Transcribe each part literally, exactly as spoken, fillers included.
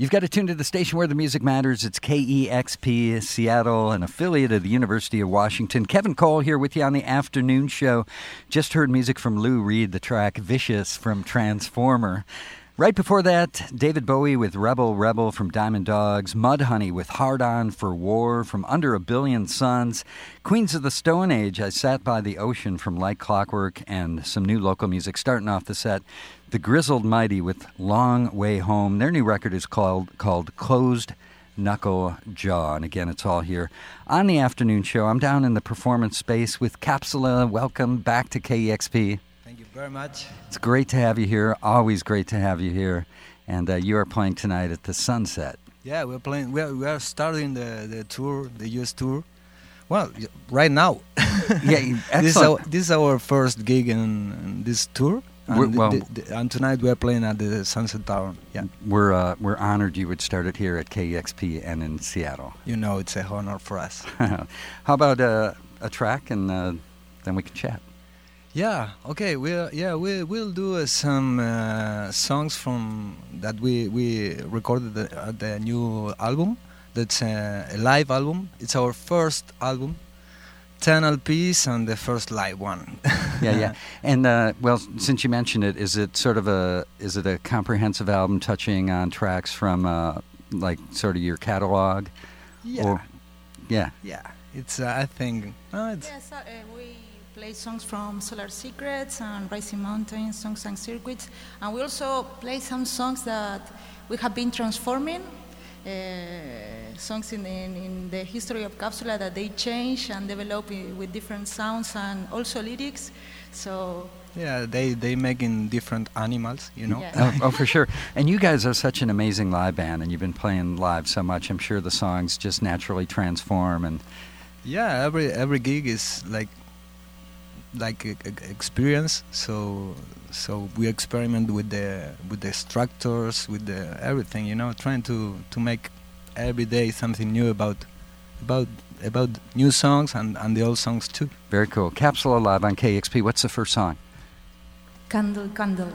You've got to tune to the station where the music matters. It's K E X P Seattle, an affiliate of the University of Washington. Kevin Cole here with you on the afternoon show. Just heard music from Lou Reed, the track Vicious from Transformer. Right before that, David Bowie with Rebel Rebel from Diamond Dogs, Mudhoney with Hard On for War from Under a Billion Suns, Queens of the Stone Age, I Sat by the Ocean from Like Clockwork, and some new local music starting off the set, The Grizzled Mighty with Long Way Home. Their new record is called, called Closed Knuckle Jaw, and again, it's all here on the afternoon show. I'm down in the performance space with Capsula. Welcome back to K E X P. Thank you very much. It's great to have you here. Always great to have you here. And uh, you are playing tonight at the Sunset. Yeah, we're playing. We are, we are starting the, the tour, the U S tour. Well, right now. Yeah, excellent. This is our, this is our first gig in, in this tour. And, well, the, the, and tonight we are playing at the Sunset Tavern. Yeah, we're uh, we're honored you would start it here at K E X P and in Seattle. You know, it's a honor for us. How about uh, a track and uh, then we can chat. Yeah. Okay. We yeah we will do uh, some uh, songs from that we we recorded the, uh, the new album. That's uh, a live album. It's our first album, Tunnel Piece, and the first live one. yeah, yeah. And uh, well, since you mentioned it, is it sort of a is it a comprehensive album touching on tracks from uh, like sort of your catalog? Yeah. Or, yeah. Yeah. It's uh, I think. Oh, it's yeah, so, uh, we play songs from Solar Secrets and Rising Mountains, Songs and Circuits, and we also play some songs that we have been transforming, uh, songs in, in, in the history of Capsula that they change and develop I- with different sounds and also lyrics. So yeah, they they making different animals, you know. Yeah. oh, oh, for sure. And you guys are such an amazing live band, and you've been playing live so much. I'm sure the songs just naturally transform and. Yeah, every every gig is like. like a, a experience so so we experiment with the with the structures, with the everything, you know, trying to to make every day something new about about about new songs and and the old songs too. Very cool. Capsula live on K E X P. What's the first song? Candle Candle.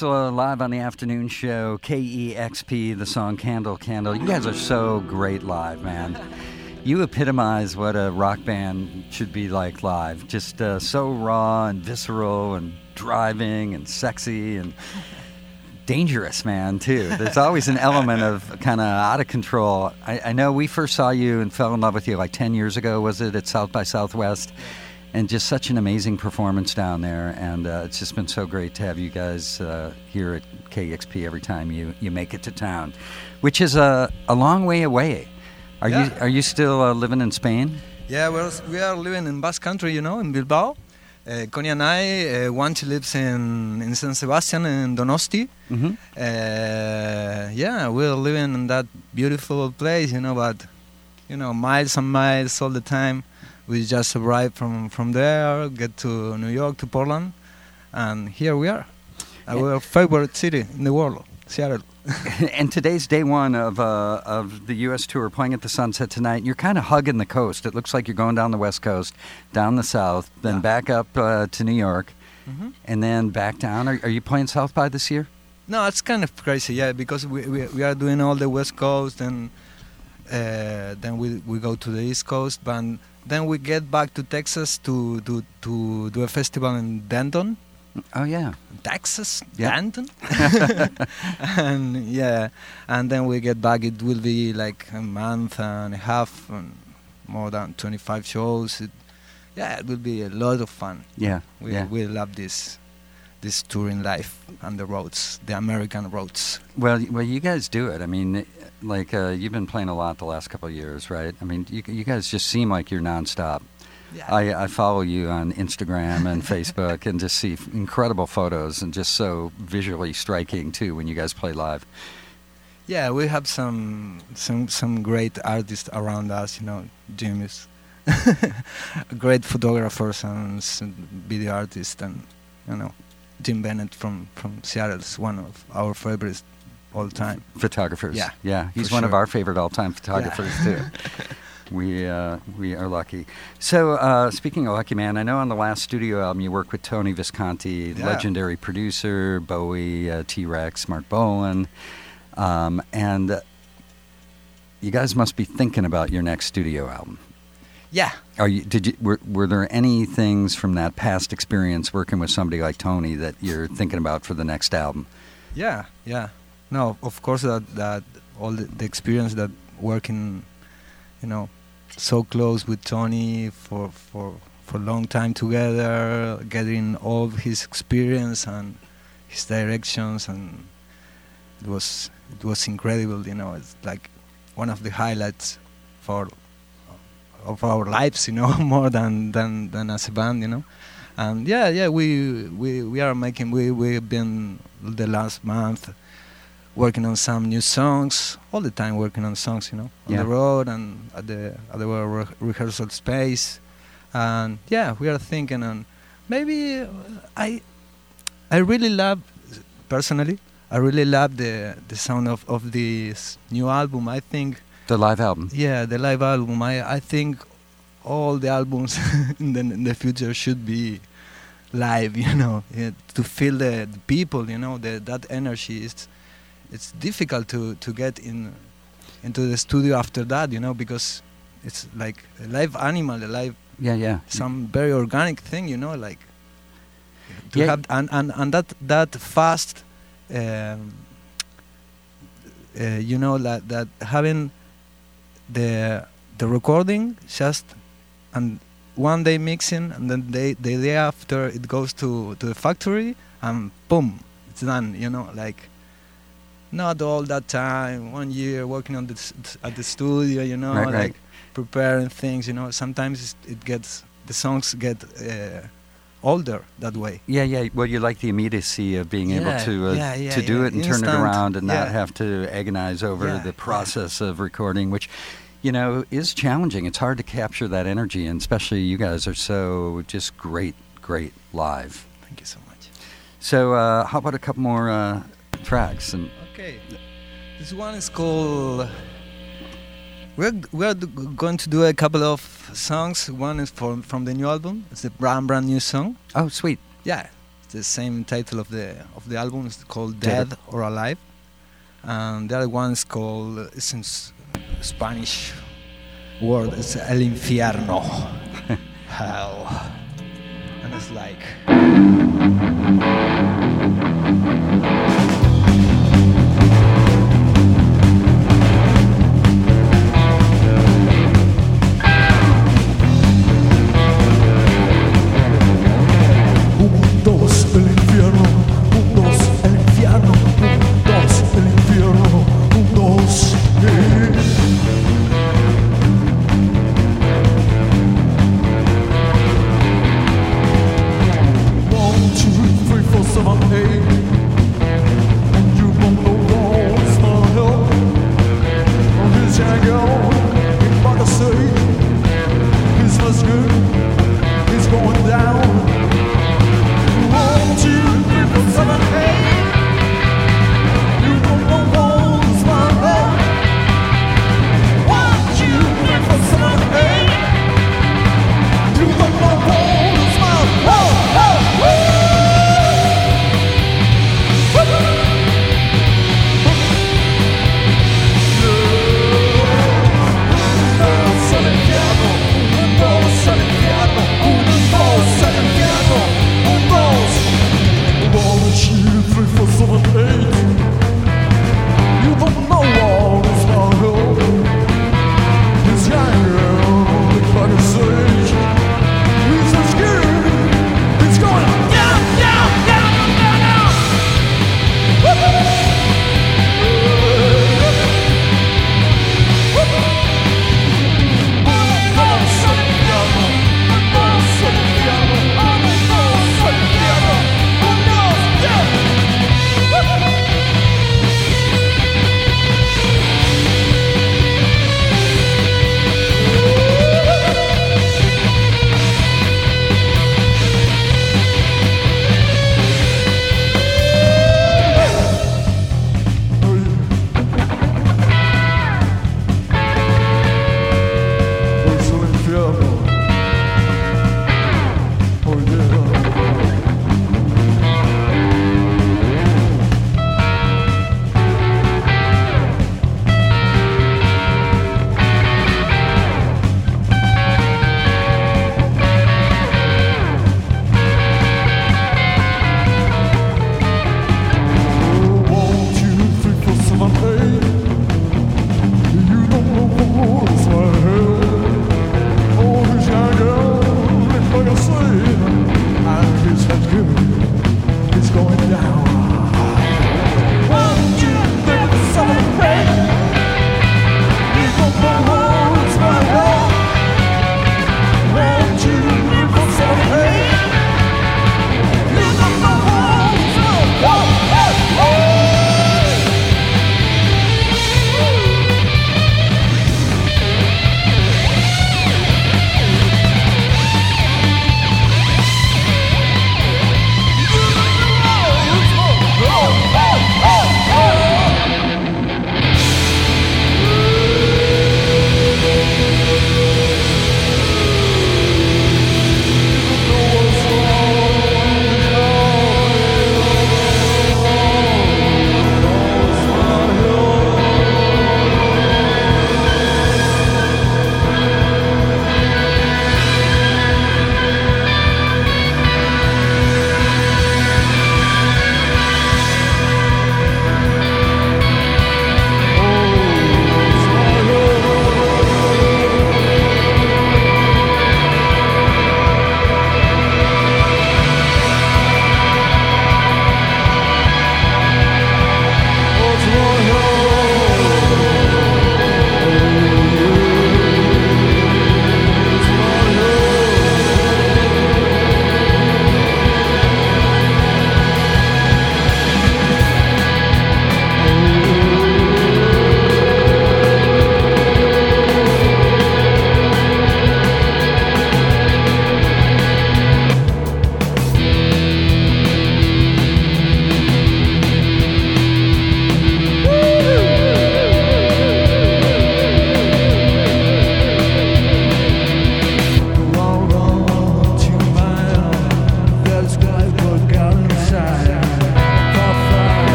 Capsula, live on the afternoon show, K E X P, the song Candle, Candle. You guys are so great live, man. You epitomize what a rock band should be like live. Just uh, so raw and visceral and driving and sexy and dangerous, man, too. There's always an element of kind of out of control. I, I know we first saw you and fell in love with you like ten years ago, was it, at South by Southwest? And just such an amazing performance down there, and uh, it's just been so great to have you guys uh, here at K E X P every time you, you make it to town, which is a, a long way away. Are yeah. you are you still uh, living in Spain? Yeah, we're, we are living in Basque Country, you know, in Bilbao. Uh, Connie and I, uh, one she lives in, in San Sebastian, in Donosti. Mm-hmm. Uh, yeah, we're living in that beautiful place, you know, but, you know, miles and miles all the time. We just arrived from, from there, get to New York, to Portland, and here we are. Our yeah. favorite city in the world, Seattle. And today's day one of uh, of the U S tour, playing at the Sunset tonight. You're kind of hugging the coast. It looks like you're going down the West Coast, down the South, then yeah. back up uh, to New York, mm-hmm. and then back down. Are, are you playing South by this year? No, it's kind of crazy, yeah, because we we, we are doing all the West Coast, and uh, then we, we go to the East Coast, but then we get back to Texas to do to, to do a festival in Denton. Oh yeah, Texas, yeah. Denton, and yeah, and then we get back. It will be like a month and a half, and more than twenty-five shows. It, yeah, it will be a lot of fun. Yeah, we yeah. we love this this touring life and the roads, the American roads. Well, well, you guys do it. I mean. Like, uh, you've been playing a lot the last couple of years, right? I mean, you, you guys just seem like you're nonstop. Yeah. I, I follow you on Instagram and Facebook and just see f- incredible photos and just so visually striking, too, when you guys play live. Yeah, we have some some, some great artists around us, you know, Jim is great photographers and video artists, and, you know, Jim Bennett from, from Seattle is one of our favorites. All the time. Photographers. Yeah. Yeah. He's one sure. of our favorite all-time photographers, yeah. too. We uh, we are lucky. So, uh, speaking of lucky, man, I know on the last studio album you worked with Tony Visconti, yeah. legendary producer, Bowie, uh, T. Rex, Mark Bowen. Um, and uh, you guys must be thinking about your next studio album. Yeah. Are you? Did you? Were, were there any things from that past experience working with somebody like Tony that you're thinking about for the next album? Yeah, yeah. No, of course that, that all the, the experience that working, you know, so close with Tony for for for a long time together, getting all his experience and his directions, and it was it was incredible. You know, it's like one of the highlights for of our lives. You know, more than, than, than as a band. You know, and yeah, yeah, we we, we are making we we've been the last month. Working on some new songs, all the time working on songs, you know, on yeah. the road and at the at the re- rehearsal space, and yeah, we are thinking on maybe I I really love personally I really love the the sound of, of this new album. I think the live album. Yeah, the live album. I, I think all the albums in the in the future should be live, you know, yeah, to feel the, the people, you know, the, that energy is. It's difficult to, to get in into the studio after that, you know, because it's like a live animal, a live yeah, yeah. some very organic thing, you know, like to yeah. have and, and, and that that fast, um, uh, you know, that that having the the recording just and one day mixing and then the the day after it goes to, to the factory and boom, it's done, you know, like. Not all that time, one year working on the st- at the studio, you know, right, like right. preparing things, you know. Sometimes it gets, the songs get uh, older that way. Yeah, yeah. Well, you like the immediacy of being yeah, able to uh, yeah, yeah, to do yeah. it and Instant. Turn it around and yeah. not have to agonize over yeah, the process yeah. of recording, which, you know, is challenging. It's hard to capture that energy, and especially you guys are so just great, great live. Thank you so much. So uh, how about a couple more uh, tracks? And okay, this one is called. We're we're d- going to do a couple of songs. One is from from the new album. It's a brand brand new song. Oh, sweet! Yeah, the same title of the of the album is called Dead, Dead or Alive, and the other one is called, it's in Spanish word, it's El Infierno, hell, and it's like.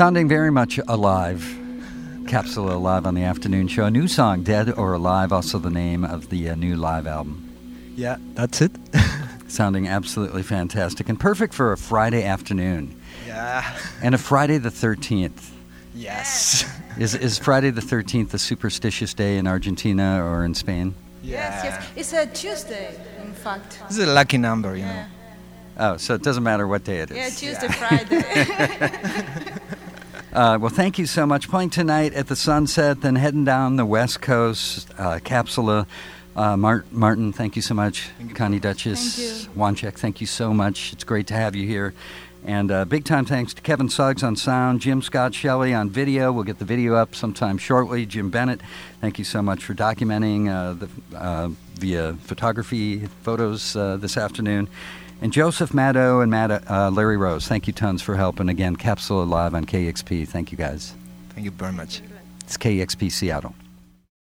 Sounding very much alive. Capsula live on the afternoon show. New song, Dead or Alive, also the name of the uh, new live album. Yeah, that's it. Sounding absolutely fantastic and perfect for a Friday afternoon. Yeah. And a Friday the thirteenth. Yes. Is is Friday the thirteenth a superstitious day in Argentina or in Spain? Yeah. Yes, yes. It's a Tuesday, in fact. It's a lucky number, you yeah. know. Oh, so it doesn't matter what day it is. Yeah, Tuesday, yeah. Friday. uh, well, thank you so much. Playing tonight at the Sunset, then heading down the West Coast, uh, Capsula. Uh, Mart- Martin, thank you so much. You. Connie Duchess, Wanchek, thank you so much. It's great to have you here. And uh, big time thanks to Kevin Suggs on sound, Jim Scott Shelley on video. We'll get the video up sometime shortly. Jim Bennett, thank you so much for documenting uh, the, uh, via photography photos uh, this afternoon. And Joseph Maddow and Matt, uh, Larry Rose, thank you tons for helping. Again, Capsula Live on K E X P. Thank you, guys. Thank you very much. It's K E X P Seattle.